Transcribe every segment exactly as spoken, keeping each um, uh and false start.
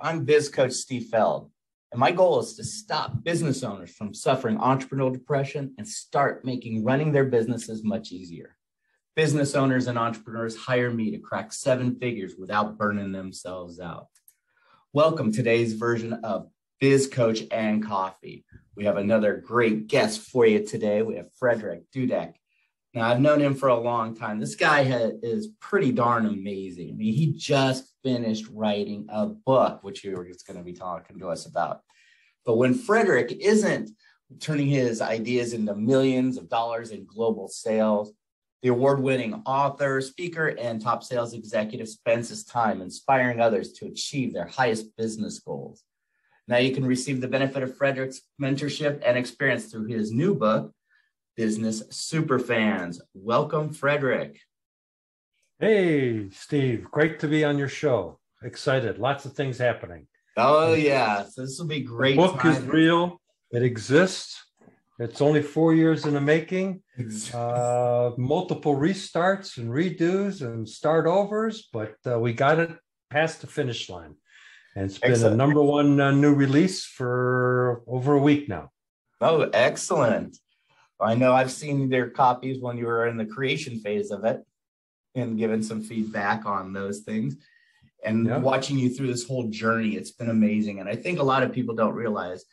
I'm Biz Coach Steve Feld, and my goal is to stop business owners from suffering entrepreneurial depression and start making running their businesses much easier. Business owners and entrepreneurs hire me to crack seven figures without burning themselves out. Welcome to today's version of Biz Coach and Coffee. We have another great guest for you today. We have Frederick Dudek. Now, I've known him for a long time. This guy has, is pretty darn amazing. I mean, he just finished writing a book, which he was going to be talking to us about. But when Frederick isn't turning his ideas into millions of dollars in global sales, the award-winning author, speaker, and top sales executive spends his time inspiring others to achieve their highest business goals. Now, you can receive the benefit of Frederick's mentorship and experience through his new book, Business Superfans. Welcome, Frederick. Hey, Steve. Great to be on your show. Excited. Lots of things happening. Oh, yeah. So this will be great. The book time. is real. It exists. It's only four years in the making. Uh, multiple restarts and redos and start overs, but uh, we got it past the finish line. And it's been excellent. a number one uh, new release for over a week now. Oh, excellent. I know I've seen their copies when you were in the creation phase of it and given some feedback on those things and yeah. watching you through this whole journey. It's been amazing. And I think a lot of people don't realize,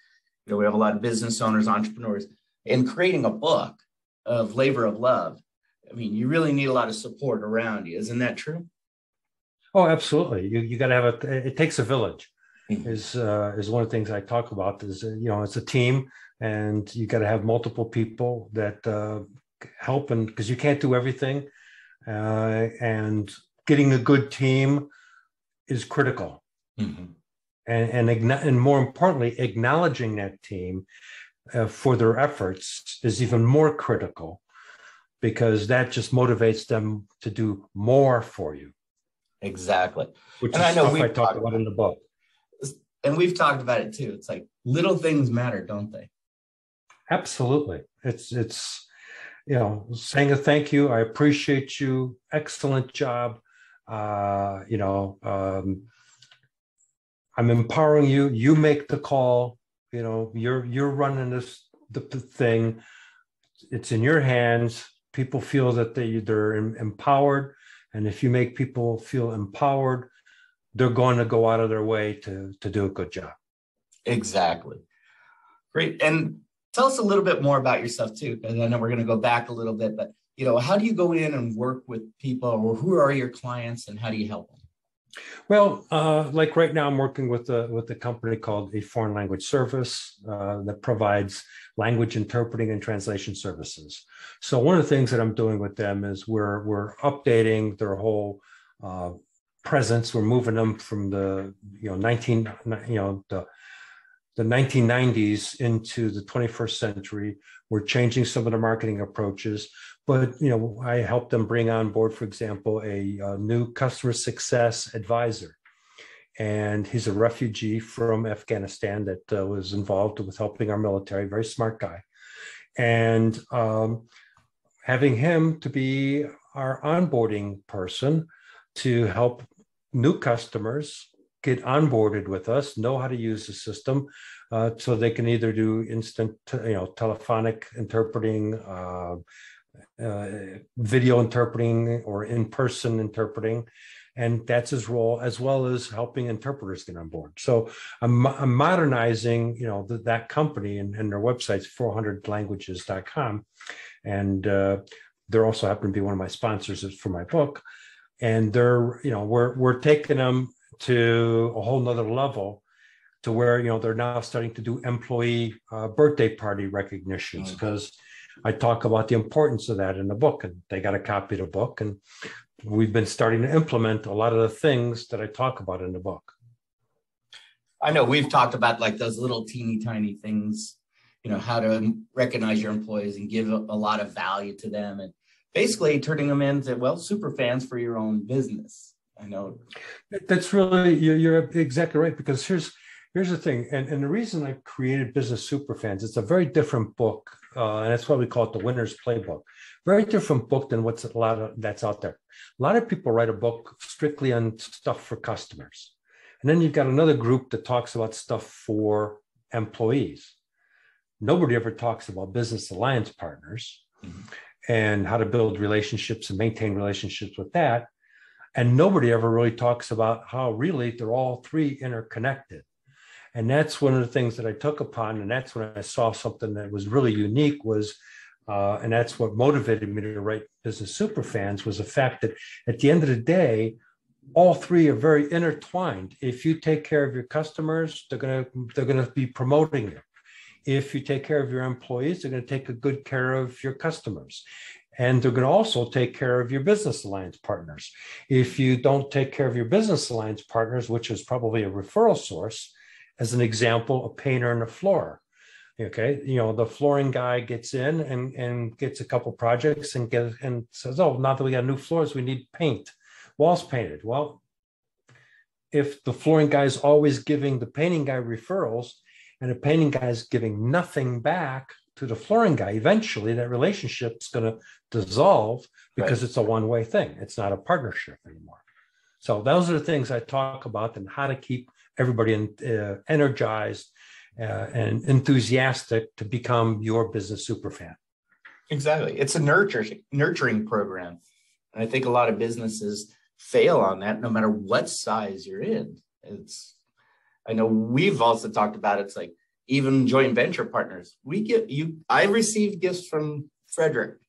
you know, we have a lot of business owners, entrepreneurs, and creating a book of labor of love. I mean, you really need a lot of support around you. Isn't that true? Oh, absolutely. You, you got to have a, it takes a village. Is uh, is one of the things I talk about is, you know, it's a team and you got to have multiple people that uh, help, and because you can't do everything, uh, and getting a good team is critical. Mm-hmm. and, and and more importantly, acknowledging that team uh, for their efforts is even more critical, because that just motivates them to do more for you. Exactly. Which and is I know stuff I talk about in the book. And we've talked about it too. It's like little things matter, don't they? Absolutely. It's, it's, you know, saying a thank you. I appreciate you. Excellent job. Uh, you know, um, I'm empowering you. You make the call. You know, you're, you're running this the, the thing. It's in your hands. People feel that they, they're empowered. And if you make people feel empowered, they're going to go out of their way to, to do a good job. Exactly. Great. And tell us a little bit more about yourself too, because I know we're going to go back a little bit, but you know, how do you go in and work with people, or who are your clients and how do you help them? Well, uh, like right now I'm working with a, with a company called a Foreign Language Service uh, that provides language interpreting and translation services. So one of the things that I'm doing with them is we're, we're updating their whole uh, presence. We're moving them from the you know nineteen you know the the nineteen nineties into the twenty-first century. We're changing some of the marketing approaches, but you know I helped them bring on board, for example, a, a new customer success advisor, and he's a refugee from Afghanistan that uh, was involved with helping our military. Very smart guy, and um, having him to be our onboarding person to help new customers get onboarded with us, know how to use the system, uh, so they can either do instant, you know, telephonic interpreting, uh, uh, video interpreting, or in-person interpreting. And that's his role, as well as helping interpreters get on board. So I'm, I'm modernizing, you know, the, that company and, and their website's four hundred languages dot com. And uh, they're also happen to be one of my sponsors for my book. And they're, you know, we're, we're taking them to a whole nother level, to where, you know, they're now starting to do employee uh, birthday party recognitions, because I talk about the importance of that in the book, and they got a copy of the book. And we've been starting to implement a lot of the things that I talk about in the book. I know we've talked about like those little teeny tiny things, you know, how to recognize your employees and give a, a lot of value to them, and basically turning them into, well, super fans for your own business. I know that's really, you're exactly right, because here's here's the thing, and, and the reason I created Business Superfans, it's a very different book, uh, and that's why we call it the Winner's Playbook. Very different book than what's a lot of that's out there. A lot of people write a book strictly on stuff for customers, And then you've got another group that talks about stuff for employees. Nobody ever talks about business alliance partners mm-hmm. and how to build relationships and maintain relationships with that. And nobody ever really talks about how really they're all three interconnected. And that's one of the things that I took upon. And that's when I saw something that was really unique was, uh, and that's what motivated me to write Business Superfans, was the fact that at the end of the day, all three are very intertwined. If you take care of your customers, they're gonna they're gonna be promoting you. If you take care of your employees, they're gonna take a good care of your customers. And they're gonna also take care of your business alliance partners. If you don't take care of your business alliance partners, which is probably a referral source, as an example, a painter and a floorer, okay? You know, the flooring guy gets in and, and gets a couple projects and get, and says, oh, now that we got new floors, we need paint. Walls painted. Well, if the flooring guy is always giving the painting guy referrals and the painting guy is giving nothing back to the flooring guy, eventually that relationship's going to dissolve because right. it's a one-way thing. It's not a partnership anymore. So those are the things I talk about and how to keep everybody in, uh, energized uh, and enthusiastic to become your business superfan. Exactly. It's a nurturing, nurturing program. And I think a lot of businesses fail on that, no matter what size you're in. It's, I know we've also talked about, it's like even joint venture partners. We get you, I received gifts from Frederick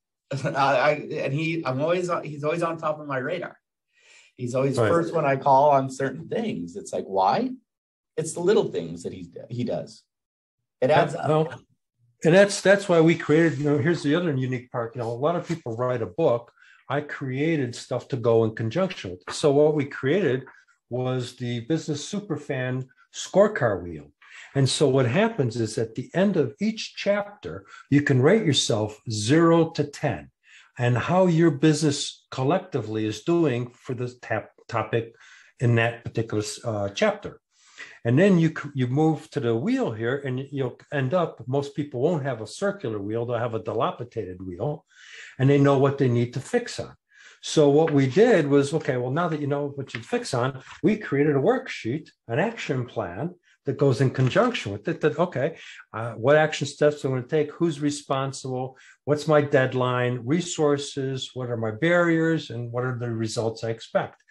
I, I, and he, I'm always, he's always on top of my radar. He's always right. first when I call on certain things. It's like, why? It's the little things that he, he does. It adds up. Well, and that's, that's why we created, you know, here's the other unique part. You know, a lot of people write a book. I created stuff to go in conjunction with. So what we created was the Business Superfan scorecard wheel. And so what happens is at the end of each chapter, you can rate yourself zero to ten and how your business collectively is doing for the tap topic in that particular uh, chapter. And then you, you move to the wheel here and you'll end up, most people won't have a circular wheel, they'll have a dilapidated wheel, and they know what they need to fix on. So what we did was, okay, well, now that you know what you fix on, we created a worksheet, an action plan that goes in conjunction with it, that, okay, uh, what action steps I'm going to take, who's responsible, what's my deadline, resources, what are my barriers, and what are the results I expect.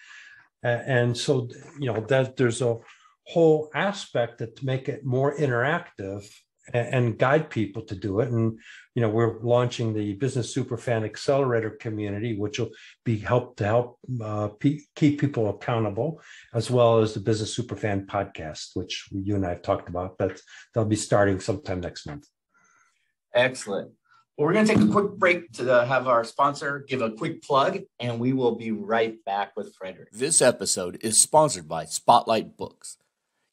Uh, and so, you know, that there's a whole aspect that to make it more interactive and, and guide people to do it. And, you know, we're launching the Business Superfan Accelerator Community, which will be help to help uh, keep people accountable, as well as the Business Superfan podcast, which you and I have talked about, but they'll be starting sometime next month. Excellent. Well, we're going to take a quick break to have our sponsor give a quick plug, and we will be right back with Frederick. This episode is sponsored by Spotlight Books.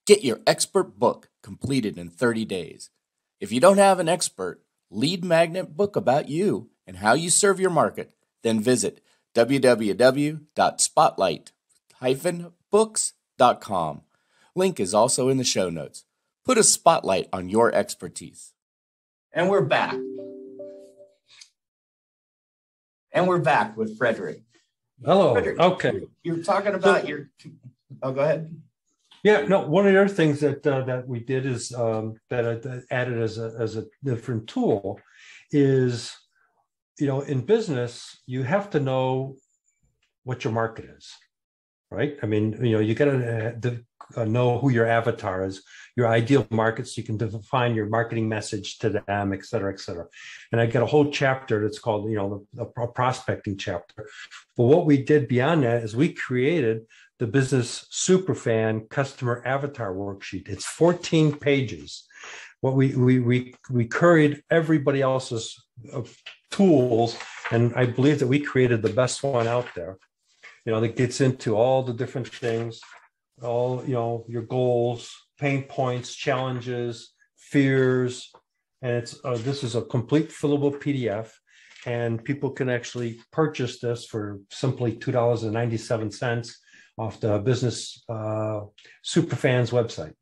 Get your expert book completed in thirty days. If you don't have an expert, lead magnet book about you and how you serve your market, then visit w w w dot spotlight dash books dot com. Link is also in the show notes. Put a spotlight on your expertise. And we're back. And we're back with Frederick. Hello. Frederick, okay. You're talking about so, your... Oh, go ahead. Yeah, no, one of the other things that uh, that we did is um, that I added as a, as a different tool is, you know, in business, you have to know what your market is, right? I mean, you know, you got to uh, know who your avatar is, your ideal market, so you can define your marketing message to them, et cetera, et cetera. And I got a whole chapter that's called, you know, a prospecting chapter. But what we did beyond that is we created the Business Superfan Customer Avatar Worksheet. It's fourteen pages. What we we we we curried everybody else's uh, tools, and I believe that we created the best one out there. You know, that gets into all the different things, all you know, your goals, pain points, challenges, fears, and it's uh, this is a complete fillable P D F. And people can actually purchase this for simply two dollars and ninety-seven cents off the Business uh, Superfans website.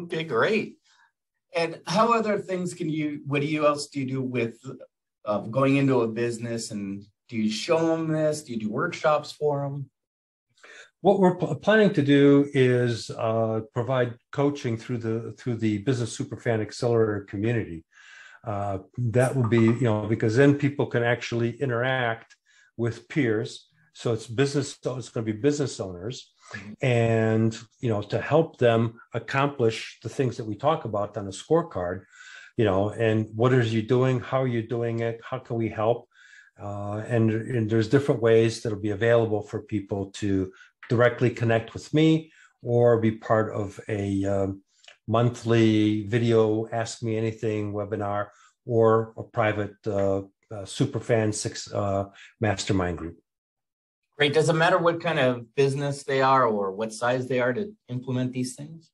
Okay, great. And how other things can you, what do you else do you do with uh, going into a business, and do you show them this? Do you do workshops for them? what we're pl- planning to do is uh, provide coaching through the through the Business Superfan Accelerator community. Uh, that will be, you know, because then people can actually interact with peers. So it's business, so it's going to be business owners, and, you know, to help them accomplish the things that we talk about on the scorecard, you know, and what are you doing? How are you doing it? How can we help? Uh, and, and there's different ways that'll be available for people to directly connect with me or be part of a um, monthly video Ask Me Anything webinar or a private uh, uh, Superfan six uh, mastermind group. Great. Does it matter what kind of business they are or what size they are to implement these things?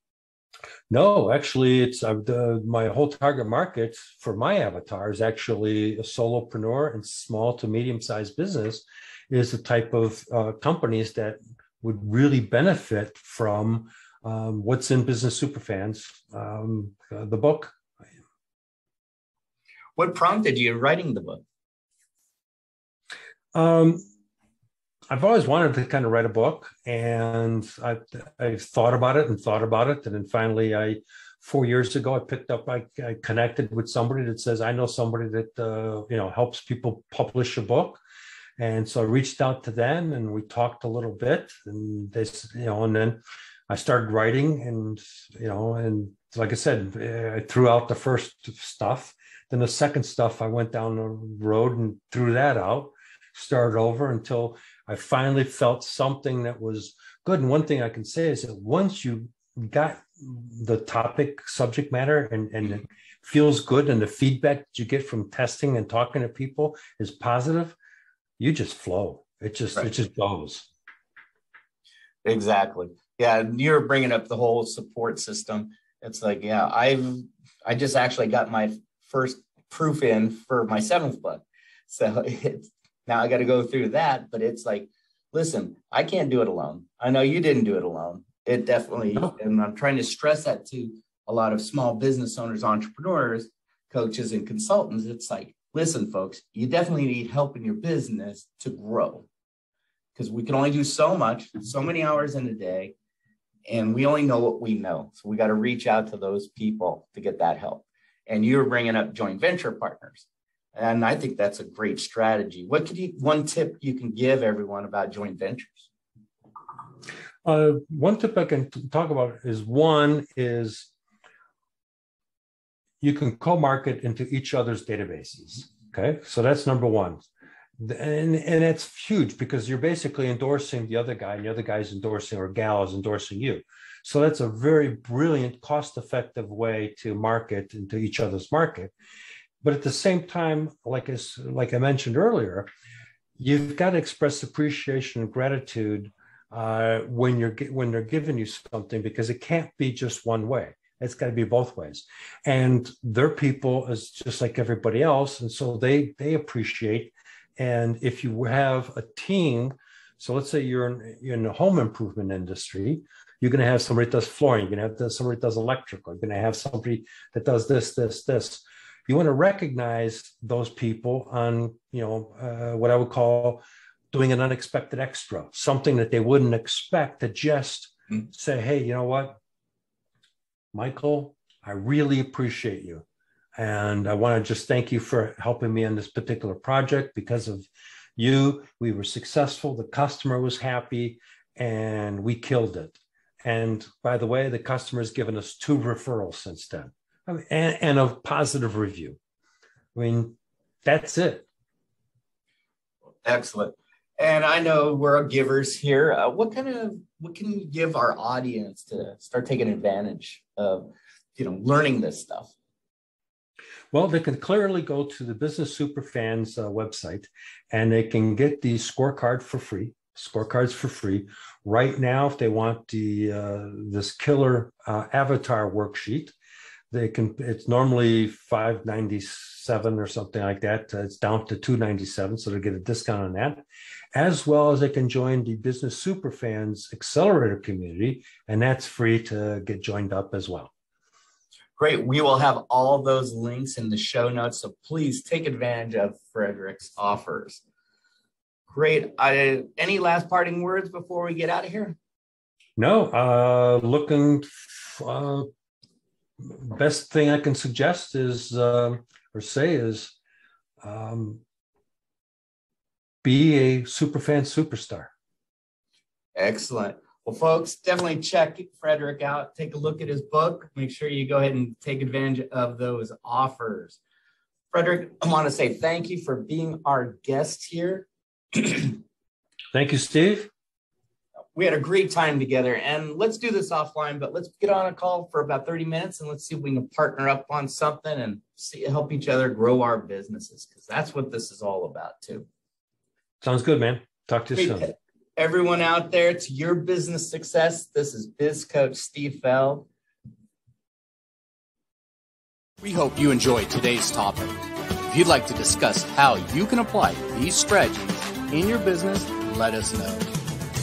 No, actually, it's uh, the, my whole target market for my avatar is actually a solopreneur, and small to medium-sized business is the type of uh, companies that would really benefit from um, what's in Business Superfans, um, uh, the book. What prompted you writing the book? Um, I've always wanted to kind of write a book, and I, I've thought about it and thought about it. And then finally, I, four years ago, I picked up, I, I connected with somebody that says, I know somebody that, uh, you know, helps people publish a book. And so I reached out to them and we talked a little bit, and they, you know, and then I started writing, and, you know, and like I said, I threw out the first stuff. Then the second stuff, I went down the road and threw that out, started over until I finally felt something that was good. And one thing I can say is that once you got the topic, subject matter, and, and it feels good, and the feedback that you get from testing and talking to people is positive, you just flow. It just, right. It just goes. Exactly. Yeah. You're bringing up the whole support system. It's like, yeah, I've, I just actually got my first proof in for my seventh book. So it's, now I got to go through that, but it's like, listen, I can't do it alone. I know you didn't do it alone. It definitely, and I'm trying to stress that to a lot of small business owners, entrepreneurs, coaches, and consultants. It's like, listen, folks, you definitely need help in your business to grow, because we can only do so much, so many hours in a day, and we only know what we know. So we got to reach out to those people to get that help. And you were bringing up joint venture partners. And I think that's a great strategy. What could you, one tip you can give everyone about joint ventures? Uh, one tip I can t- talk about is one is you can co-market into each other's databases. Okay, so that's number one. And, and that's huge, because you're basically endorsing the other guy, and the other guy's endorsing, or gal is endorsing you. So that's a very brilliant, cost-effective way to market into each other's market. But at the same time, like, as, like I mentioned earlier, you've got to express appreciation and gratitude uh, when you're when they're giving you something, because it can't be just one way. It's got to be both ways. And their people is just like everybody else, and so they they appreciate. And if you have a team, so let's say you're in, you're in the home improvement industry, you're going to have somebody that does flooring, you're going to have somebody that does electrical, you're going to have somebody that does this, this, this. You want to recognize those people on, you know, uh, what I would call doing an unexpected extra, something that they wouldn't expect, to just say, hey, you know what, Michael, I really appreciate you. And I want to just thank you for helping me on this particular project. Because of you, we were successful, the customer was happy, and we killed it. And by the way, the customer has given us two referrals since then. And, and a positive review. I mean, that's it. Excellent. And I know we're givers here. Uh, what kind of, what can you give our audience to start taking advantage of, you know, learning this stuff? Well, they can clearly go to the Business Superfans uh, website, and they can get the scorecard for free. Scorecards for free right now if they want the uh, this killer uh, avatar worksheet. They can. It's normally five ninety-seven or something like that. It's down to two ninety-seven, so they'll get a discount on that. As well as they can join the Business Superfans Accelerator Community, and that's free to get joined up as well. Great. We will have all those links in the show notes, so please take advantage of Frederick's offers. Great. I, any last parting words before we get out of here? No. Uh, looking, uh, best thing I can suggest is, uh, or say is, um, be a superfan superstar. Excellent. Well, folks, definitely check Frederick out. Take a look at his book. Make sure you go ahead and take advantage of those offers. Frederick, I want to say thank you for being our guest here. Thank you, Steve. We had a great time together, and let's do this offline, but let's get on a call for about thirty minutes and let's see if we can partner up on something and see, help each other grow our businesses, because that's what this is all about too. Sounds good, man. Talk to you soon. Everyone out there, to your business success, this is Biz Coach Steve Feld. We hope you enjoyed today's topic. If you'd like to discuss how you can apply these strategies in your business, let us know.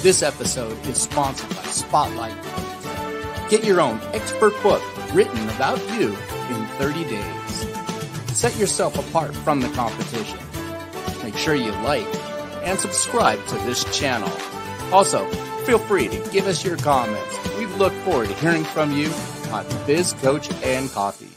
This episode is sponsored by Spotlight Books. Get your own expert book written about you in thirty days. Set yourself apart from the competition. Make sure you like and subscribe to this channel. Also, feel free to give us your comments. We look forward to hearing from you on Biz Coach and Coffee.